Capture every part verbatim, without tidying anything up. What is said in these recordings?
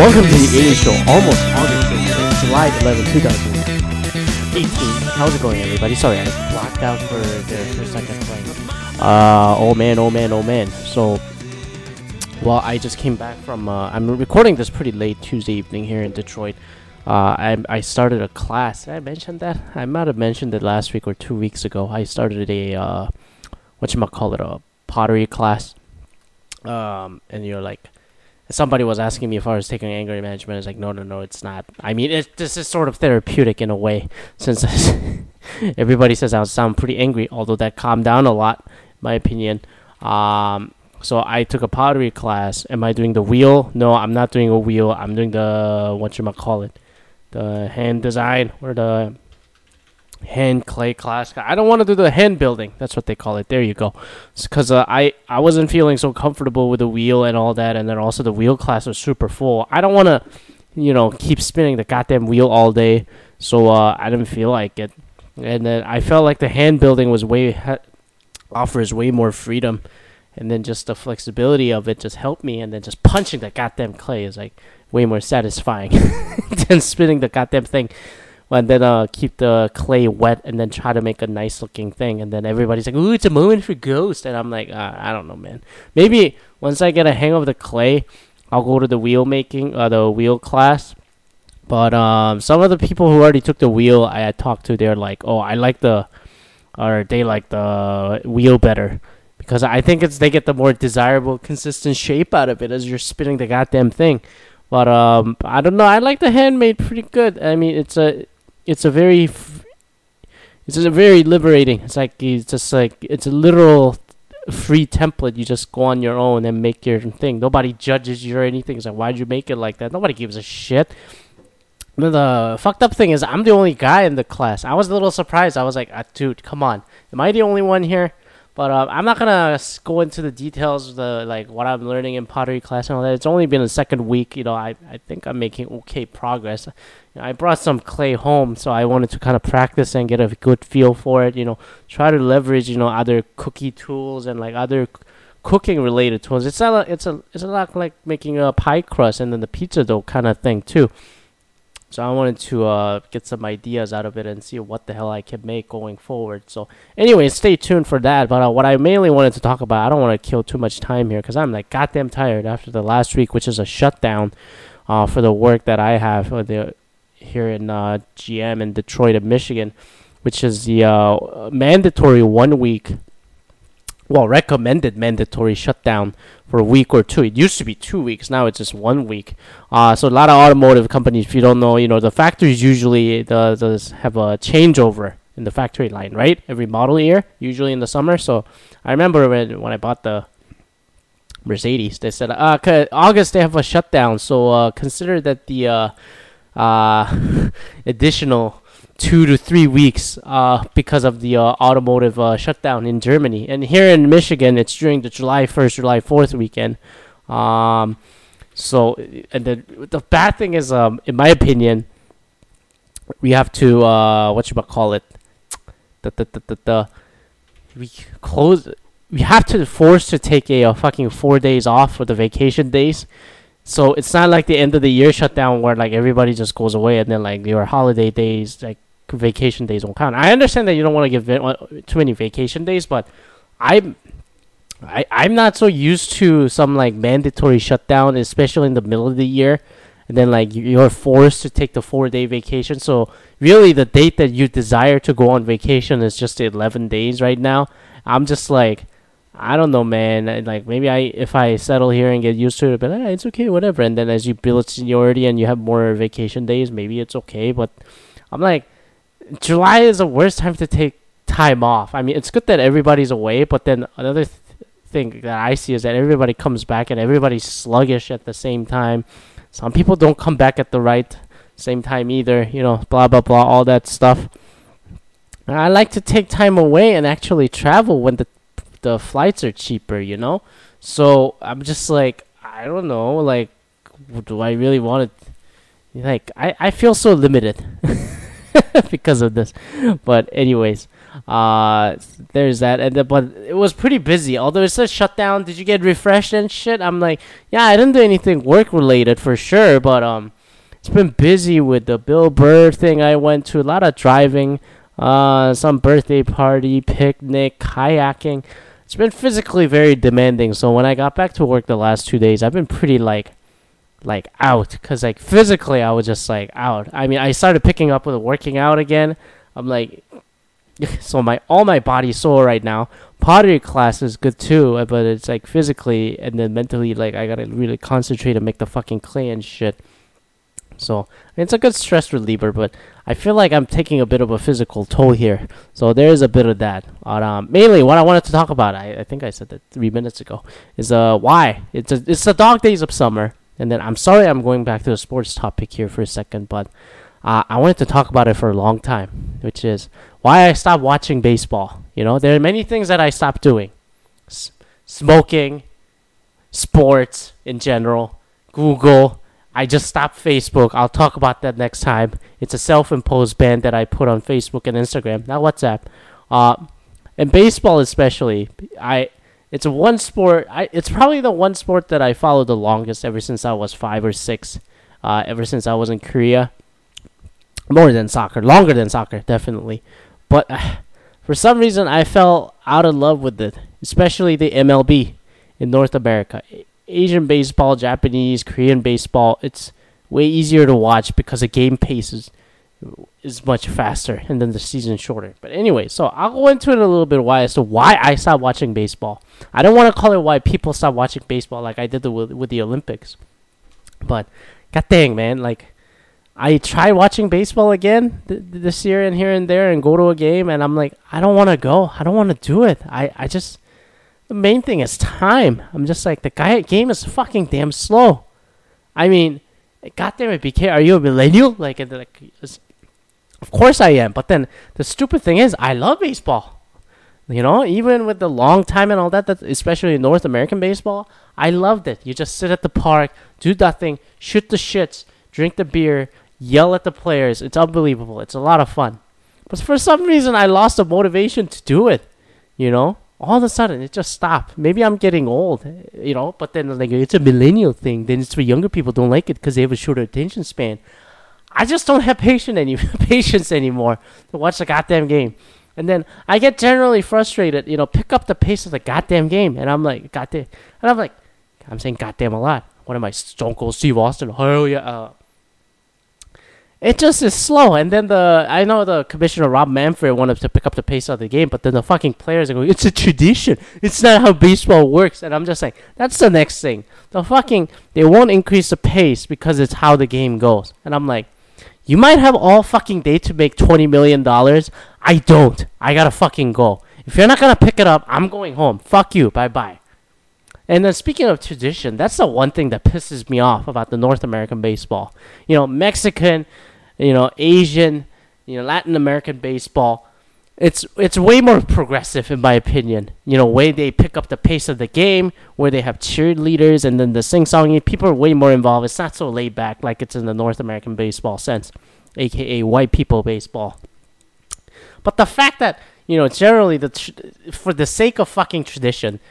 Welcome to the eighties Show, almost August, July eleventh, twenty eighteen. How's it going, everybody? Sorry, I was blocked out for the first second playing. Uh, oh man, oh man, oh man. So, well, I just came back from, uh, I'm recording this pretty late Tuesday evening here in Detroit. Uh, I, I started a class. Did I mention that? I might have mentioned it last week or two weeks ago. I started a, uh, whatchamacallit, a pottery class. Um, and you're like, somebody was asking me if I was taking anger management. I was like, no, no, no, it's not. I mean, it, this is sort of therapeutic in a way, since everybody says I sound pretty angry, although that calmed down a lot, in my opinion. Um, so I took a pottery class. Am I doing the wheel? No, I'm not doing a wheel. I'm doing the, whatchamacallit, the hand design or the hand clay class. I don't want to do the hand building. That's what they call it. There you go. Because uh, I, I wasn't feeling so comfortable with the wheel and all that. And then also the wheel class was super full. I don't want to, you know, keep spinning the goddamn wheel all day. So uh, I didn't feel like it. And then I felt like the hand building was way ha- offers way more freedom. And then just the flexibility of it just helped me. And then just punching the goddamn clay is like way more satisfying than spinning the goddamn thing. And then uh, keep the clay wet and then try to make a nice looking thing. And then everybody's like, ooh, it's a moment for ghosts. And I'm like, uh, I don't know, man. Maybe once I get a hang of the clay, I'll go to the wheel making, uh, the wheel class. But um, some of the people who already took the wheel I had talked to, they're like, oh, I like the, or they like the wheel better. Because I think it's they get the more desirable, consistent shape out of it as you're spinning the goddamn thing. But um, I don't know. I like the handmade pretty good. I mean, it's a... It's a very, it's a very liberating. It's like it's just like it's a literal free template. You just go on your own and make your thing. Nobody judges you or anything. It's like, why'd you make it like that? Nobody gives a shit. But the fucked up thing is, I'm the only guy in the class. I was a little surprised. I was like, ah, dude, come on, am I the only one here? But uh, I'm not gonna go into the details of the like what I'm learning in pottery class and all that. It's only been a second week, you know. I, I think I'm making okay progress. You know, I brought some clay home, so I wanted to kind of practice and get a good feel for it. You know, try to leverage you know other cookie tools and like other c- cooking related tools. It's not a, it's a it's a lot like making a pie crust and then the pizza dough kind of thing too. So I wanted to uh, get some ideas out of it and see what the hell I can make going forward. So anyway, stay tuned for that. But uh, what I mainly wanted to talk about, I don't want to kill too much time here because I'm like goddamn tired after the last week, which is a shutdown uh, for the work that I have uh, the, here in uh, G M in Detroit and Michigan, which is the uh, mandatory one week, well, recommended mandatory shutdown for a week or two. It used to be two weeks. Now it's just one week. Uh, so a lot of automotive companies, if you don't know, you know, the factories usually the, the have a changeover in the factory line, right? Every model year, usually in the summer. So I remember when, when I bought the Mercedes, they said, uh, August they have a shutdown. So uh, consider that the uh, uh, additional two to three weeks uh, because of the uh, automotive uh, shutdown in Germany. And here in Michigan, it's during the July first, July fourth weekend. Um, so and the, the bad thing is, um, in my opinion, we have to, uh, whatchamacallit, the, the, the, the, the, we close, we have to force to take a, a fucking four days off for the vacation days. So it's not like the end of the year shutdown where like everybody just goes away and then like your holiday days, like, vacation days don't count. I understand that you don't want to give va- too many vacation days, but I'm, I, I'm not so used to some like mandatory shutdown, especially in the middle of the year. And then like you're forced to take the four day vacation. So really the date that you desire to go on vacation is just eleven days right now. I'm just like, I don't know, man. Like maybe I, if I settle here and get used to it, but eh, it's okay, whatever. And then as you build seniority and you have more vacation days, maybe it's okay. But I'm like, July is the worst time to take time off. I mean, it's good that everybody's away, but then another th- thing that I see is that everybody comes back and everybody's sluggish at the same time. Some people don't come back at the right same time either, you know, blah, blah, blah, all that stuff. And I like to take time away and actually travel when the the flights are cheaper, you know? So I'm just like, I don't know, like, do I really want to... Like, I, I feel so limited. because of this. But anyways, Uh, there's that. And the, but it was pretty busy. Although it says shutdown. Did you get refreshed and shit? I'm like, yeah, I didn't do anything work related for sure. But um, it's been busy with the Bill Burr thing I went to. A lot of driving. Uh, some birthday party, picnic, kayaking. It's been physically very demanding. So when I got back to work the last two days, I've been pretty like, like out. Cause like physically, I was just like out. I mean, I started picking up with working out again. I'm like, so my all my body's sore right now. Pottery class is good too, but it's like physically and then mentally, like I gotta really concentrate and make the fucking clay and shit. So it's a good stress reliever, but I feel like I'm taking a bit of a physical toll here. So there is a bit of that. But, um, mainly what I wanted to talk about, I, I think I said that three minutes ago, is uh why. It's a, it's the dog days of summer. And then I'm sorry I'm going back to the sports topic here for a second, but uh, I wanted to talk about it for a long time, which is why I stopped watching baseball. You know, there are many things that I stopped doing. S- smoking, sports in general, Google. I just stopped Facebook. I'll talk about that next time. It's a self-imposed ban that I put on Facebook and Instagram, not WhatsApp. Uh, and baseball especially. I it's one sport. I it's probably the one sport that I followed the longest ever since I was five or six. Uh, ever since I was in Korea. More than soccer, longer than soccer, definitely. But uh, for some reason, I fell out of love with it, especially the M L B in North America. Asian baseball, Japanese, Korean baseball, it's way easier to watch because the game pace is, is much faster and then the season shorter. But anyway, so I'll go into it a little bit why as to why I stopped watching baseball. I don't want to call it why people stopped watching baseball like I did the, with, with the Olympics. But god dang, man, like I try watching baseball again th- this year and here and there and go to a game and I'm like, I don't want to go. I don't want to do it. I, I just... The main thing is time. I'm just like, the guy, game is fucking damn slow. I mean, goddamn it, B K, are you a millennial? Like, like, of course I am. But then the stupid thing is, I love baseball. You know, even with the long time and all that, that especially North American baseball, I loved it. You just sit at the park, do nothing, shoot the shits, drink the beer, yell at the players. It's unbelievable. It's a lot of fun. But for some reason, I lost the motivation to do it, you know? All of a sudden, it just stopped. Maybe I'm getting old, you know, but then like it's a millennial thing. Then it's for younger people don't like it because they have a shorter attention span. I just don't have patience, any, patience anymore to watch the goddamn game. And then I get generally frustrated, you know, pick up the pace of the goddamn game. And I'm like, goddamn. And I'm like, I'm saying goddamn a lot. What am I, Stone Cold Steve Austin? Oh, yeah. Uh, It just is slow, and then the I know the commissioner Rob Manfred wanted to pick up the pace of the game, but then the fucking players are going, it's a tradition. It's not how baseball works, and I'm just like, that's the next thing. The fucking they won't increase the pace because it's how the game goes, and I'm like, you might have all fucking day to make twenty million dollars. I don't. I gotta fucking go. If you're not gonna pick it up, I'm going home. Fuck you. Bye bye. And then speaking of tradition, that's the one thing that pisses me off about the North American baseball. You know, Mexican. You know, Asian, you know, Latin American baseball. It's it's way more progressive in my opinion. You know, way they pick up the pace of the game, where they have cheerleaders and then the sing-songing. People are way more involved. It's not so laid back like it's in the North American baseball sense, aka white people baseball. But the fact that you know, generally, the tr- for the sake of fucking tradition.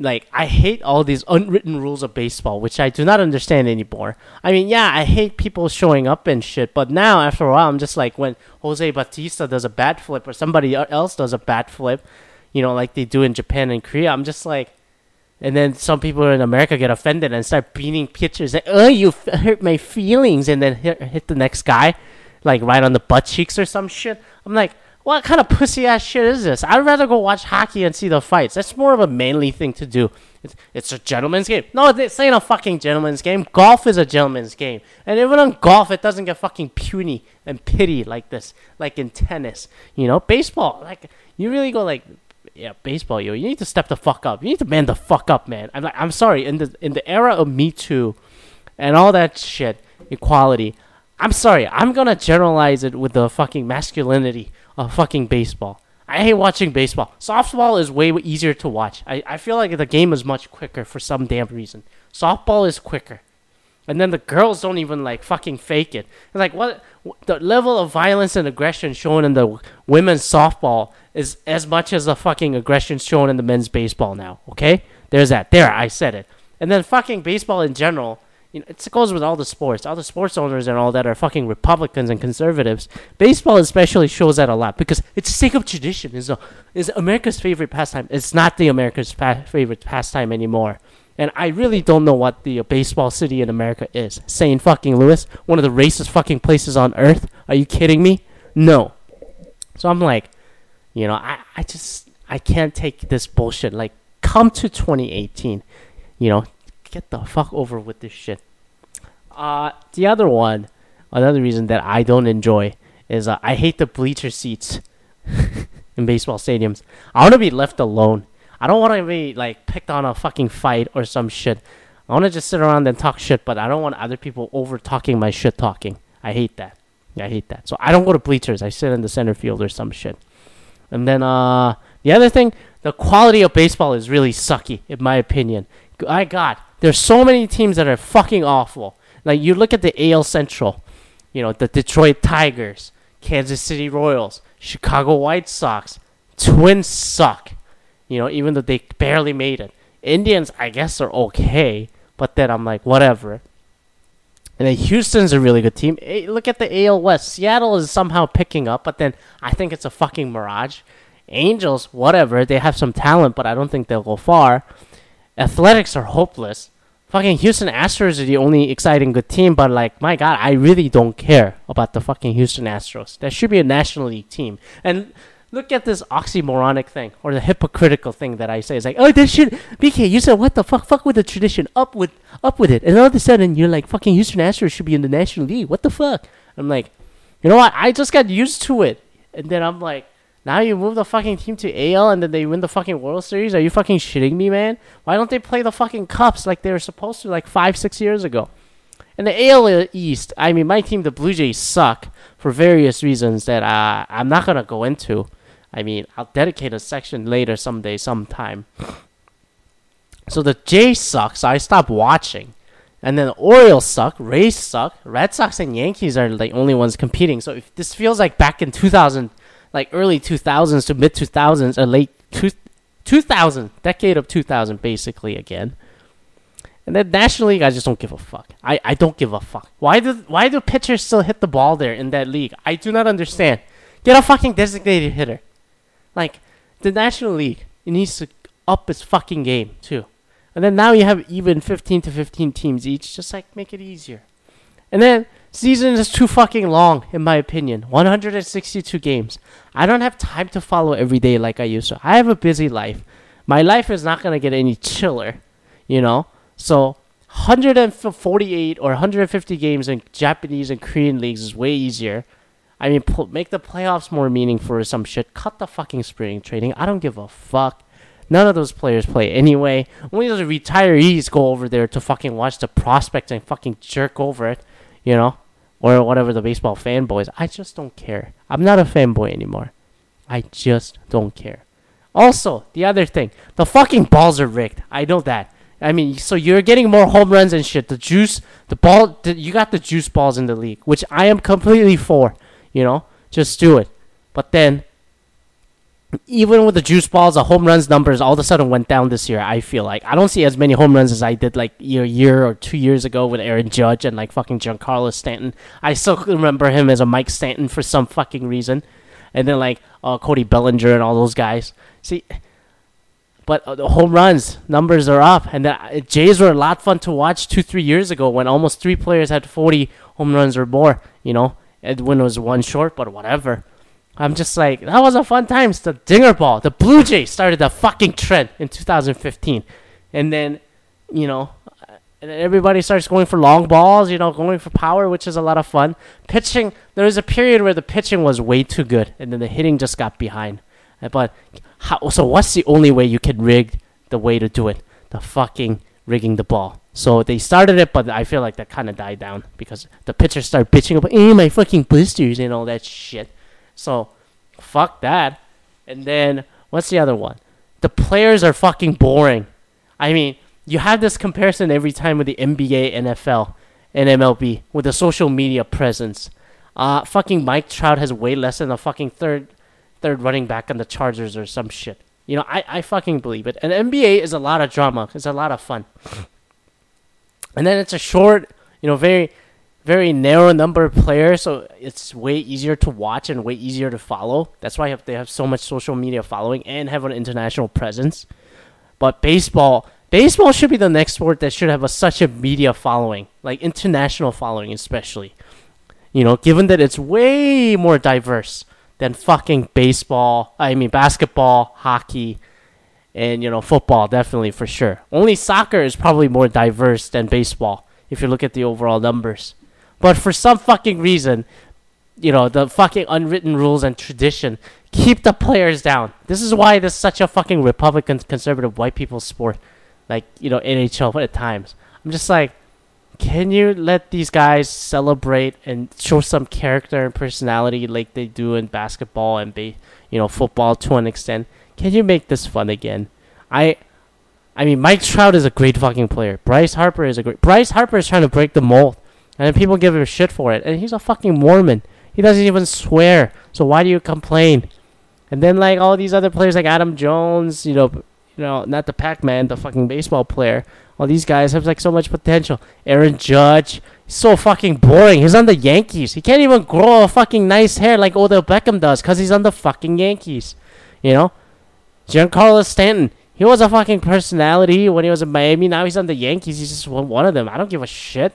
Like, I hate all these unwritten rules of baseball, which I do not understand anymore. I mean, yeah, I hate people showing up and shit, but now, after a while, I'm just like, when Jose Bautista does a bat flip or somebody else does a bat flip, you know, like they do in Japan and Korea, I'm just like, and then some people in America get offended and start beating pitchers, and, oh, you f- hurt my feelings, and then hit, hit the next guy, like, right on the butt cheeks or some shit. I'm like... What kind of pussy-ass shit is this? I'd rather go watch hockey and see the fights. That's more of a manly thing to do. It's, it's a gentleman's game. No, it's ain't a fucking gentleman's game. Golf is a gentleman's game. And even on golf, it doesn't get fucking puny and pity like this, like in tennis. You know, baseball, like, you really go like, yeah, baseball, yo, you need to step the fuck up. You need to man the fuck up, man. I'm like, I'm sorry, in the, in the era of Me Too and all that shit, equality, I'm sorry, I'm gonna generalize it with the fucking masculinity of fucking baseball. I hate watching baseball. Softball is way easier to watch. I, I feel like the game is much quicker for some damn reason. Softball is quicker. And then the girls don't even like fucking fake it. And like what the level of violence and aggression shown in the women's softball is as much as the fucking aggression shown in the men's baseball now, okay? There's that. There, I said it. And then fucking baseball in general, you know, it goes with all the sports. All the sports owners and all that are fucking Republicans and conservatives. Baseball especially shows that a lot because it's sake of tradition. It's, a, it's America's favorite pastime. It's not the America's pa- favorite pastime anymore. And I really don't know what the baseball city in America is. Saint fucking Louis, one of the racist fucking places on earth. Are you kidding me? No. So I'm like, you know, I, I just, I can't take this bullshit. Like, come to twenty eighteen, you know, get the fuck over with this shit. Uh, the other one, another reason that I don't enjoy is uh, I hate the bleacher seats in baseball stadiums. I want to be left alone. I don't want to be, like, picked on a fucking fight or some shit. I want to just sit around and talk shit, but I don't want other people over-talking my shit-talking. I hate that. I hate that. So I don't go to bleachers. I sit in the center field or some shit. And then uh, the other thing, the quality of baseball is really sucky, in my opinion. My God, there's so many teams that are fucking awful. Like, you look at the A L Central, you know, the Detroit Tigers, Kansas City Royals, Chicago White Sox, Twins suck. You know, even though they barely made it. Indians, I guess, are okay. But then I'm like, whatever. And then Houston's a really good team. Hey, look at the A L West. Seattle is somehow picking up. But then I think it's a fucking mirage. Angels, whatever. They have some talent, but I don't think they'll go far. Athletics are hopeless. Fucking Houston Astros are the only exciting good team. But, like, my God, I really don't care about the fucking Houston Astros. That should be a National League team. And look at this oxymoronic thing, or the hypocritical thing that I say. It's like, oh, this shit, B K, you said, what the fuck? Fuck with the tradition. Up with up with it. And all of a sudden, you're like, fucking Houston Astros should be in the National League. What the fuck? I'm like, you know what? I just got used to it. And then I'm like, now you move the fucking team to A L and then they win the fucking World Series? Are you fucking shitting me, man? Why don't they play the fucking Cups like they were supposed to like five, six years ago? And the A L East, I mean, my team, the Blue Jays, suck for various reasons that uh, I'm not going to go into. I mean, I'll dedicate a section later someday, sometime. So the Jays suck, so I stopped watching. And then the Orioles suck, Rays suck, Red Sox and Yankees are the only ones competing. So if this feels like back in two thousand, like early two thousands to mid two thousands, or late two thousand, decade of two thousand basically again. And then National League, I just don't give a fuck. I, I don't give a fuck. Why do why do pitchers still hit the ball there in that league? I do not understand. Get a fucking designated hitter. Like, the National League, it needs to up its fucking game, too. And then now you have even fifteen to fifteen teams each. Just, like, make it easier. And then, season is too fucking long, in my opinion. one hundred sixty-two games. I don't have time to follow every day like I used to. I have a busy life. My life is not going to get any chiller, you know? So, one hundred forty-eight or one hundred fifty games in Japanese and Korean leagues is way easier. I mean, pl- make the playoffs more meaningful or some shit. Cut the fucking spring training. I don't give a fuck. None of those players play anyway. Only those retirees go over there to fucking watch the prospects and fucking jerk over it, you know, or whatever the baseball fanboys. I just don't care. I'm not a fanboy anymore. I just don't care. Also, the other thing, the fucking balls are rigged. I know that. I mean, so you're getting more home runs and shit. The juice, the ball, the, you got the juice balls in the league, which I am completely for. You know, just do it. But then, even with the juice balls, the home runs numbers all of a sudden went down this year, I feel like. I don't see as many home runs as I did like a year or two years ago with Aaron Judge and like fucking Giancarlo Stanton. I still remember him as a Mike Stanton for some fucking reason. And then like uh, Cody Bellinger and all those guys. See, but uh, the home runs numbers are up. And the uh, Jays were a lot fun to watch two, three years ago when almost three players had forty home runs or more, you know. Edwin was one short, but whatever. I'm just like, that was a fun time. It's the dinger ball. The Blue Jays started the fucking trend in two thousand fifteen. And then, you know, and everybody starts going for long balls, you know, going for power, which is a lot of fun. Pitching, there was a period where the pitching was way too good, and then the hitting just got behind. But how, so what's the only way you can rig the way to do it? The fucking rigging the ball. So they started it, but I feel like that kind of died down because the pitchers start bitching about, eh, my fucking blisters and all that shit. So, fuck that. And then, what's the other one? The players are fucking boring. I mean, you have this comparison every time with the N B A, N F L, and M L B with the social media presence. Uh, fucking Mike Trout has way less than a fucking third third running back on the Chargers or some shit. You know, I, I fucking believe it. And N B A is a lot of drama. It's a lot of fun. And then it's a short, you know, very, very narrow number of players, so it's way easier to watch and way easier to follow. That's why they have so much social media following and have an international presence. But baseball, baseball should be the next sport that should have a, such a media following, like international following especially. You know, given that it's way more diverse than fucking baseball, I mean basketball, hockey, and, you know, football, definitely, for sure. Only soccer is probably more diverse than baseball if you look at the overall numbers. But for some fucking reason, you know, the fucking unwritten rules and tradition keep the players down. This is why this is such a fucking Republican, conservative, white people's sport. Like, you know, N H L at times. I'm just like, can you let these guys celebrate and show some character and personality like they do in basketball and, be, you know, football to an extent? Can you make this fun again? I... I mean, Mike Trout is a great fucking player. Bryce Harper is a great... Bryce Harper is trying to break the mold. And then people give him shit for it. And he's a fucking Mormon. He doesn't even swear. So why do you complain? And then, like, all these other players like Adam Jones, you know, you know, not the Pac-Man, the fucking baseball player. All these guys have, like, so much potential. Aaron Judge. He's so fucking boring. He's on the Yankees. He can't even grow a fucking nice hair like Odell Beckham does because he's on the fucking Yankees. You know? Giancarlo Stanton. He was a fucking personality when he was in Miami. Now he's on the Yankees. He's just one of them. I don't give a shit.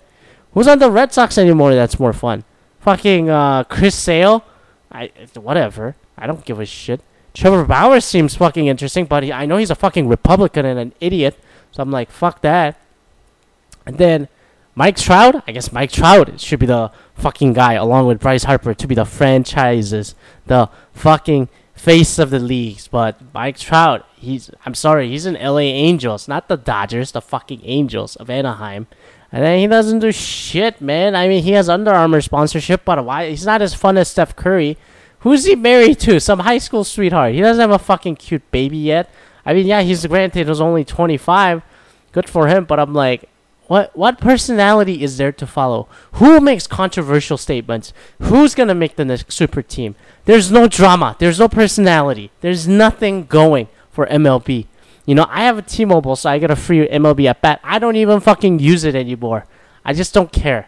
Who's on the Red Sox anymore that's more fun? Fucking uh, Chris Sale? I Whatever. I don't give a shit. Trevor Bauer seems fucking interesting, but he, I know he's a fucking Republican and an idiot. So I'm like, fuck that. And then Mike Trout? I guess Mike Trout should be the fucking guy, along with Bryce Harper, to be the franchises, the fucking face of the leagues. But Mike Trout, he's, I'm sorry, he's an L A Angels, not the Dodgers, the fucking Angels of Anaheim. And then he doesn't do shit, man. I mean, he has Under Armour sponsorship, but why? He's not as fun as Steph Curry. Who's he married to? Some high school sweetheart. He doesn't have a fucking cute baby yet. I mean, yeah, he's granted he's only twenty-five. Good for him, but I'm like, what what personality is there to follow? Who makes controversial statements? Who's going to make the next super team? There's no drama. There's no personality. There's nothing going for M L B. You know, I have a T-Mobile, so I get a free M L B at bat. I don't even fucking use it anymore. I just don't care.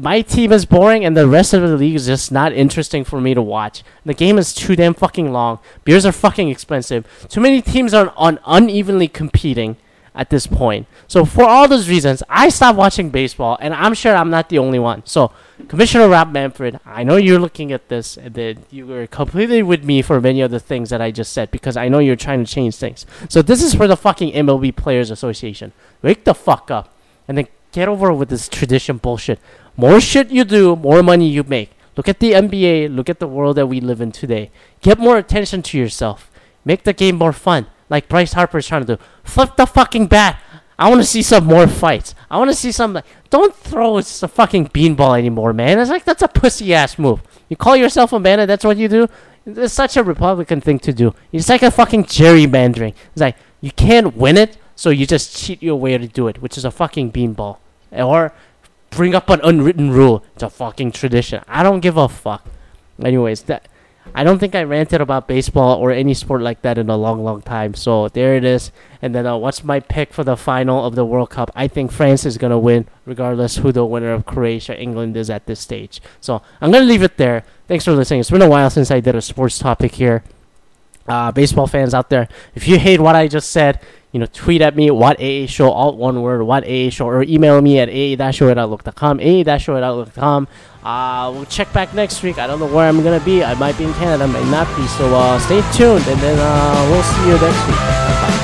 My team is boring, and the rest of the league is just not interesting for me to watch. The game is too damn fucking long. Beers are fucking expensive. Too many teams are on unevenly competing at this point. So for all those reasons, I stopped watching baseball, and I'm sure I'm not the only one. So Commissioner Rob Manfred, I know you're looking at this, and then you were completely with me for many of the things that I just said, because I know you're trying to change things. So this is for the fucking M L B Players Association. Wake the fuck up, and then get over with this tradition bullshit. More shit you do, more money you make. Look at the N B A, look at the world that we live in today. Get more attention to yourself. Make the game more fun. Like Bryce Harper is trying to do. Flip the fucking bat. I want to see some more fights. I want to see some... Like, don't throw it's a fucking beanball anymore, man. It's like, that's a pussy-ass move. You call yourself a man and that's what you do? It's such a Republican thing to do. It's like a fucking gerrymandering. It's like, you can't win it, so you just cheat your way to do it, which is a fucking beanball. Or bring up an unwritten rule. It's a fucking tradition. I don't give a fuck. Anyways, that... I don't think I ranted about baseball or any sport like that in a long, long time. So there it is. And then uh, what's my pick for the final of the World Cup? I think France is going to win, regardless who the winner of Croatia, England is at this stage. So I'm going to leave it there. Thanks for listening. It's been a while since I did a sports topic here. Uh, baseball fans out there, if you hate what I just said, you know, tweet at me, what A A show, alt one word, what A A show, or email me at a a dash show at outlook dot com, a a dash show at outlook dot com. Uh, we'll check back next week. I don't know where I'm going to be. I might be in Canada, I might not be. So uh, stay tuned, and then uh, we'll see you next week. Bye.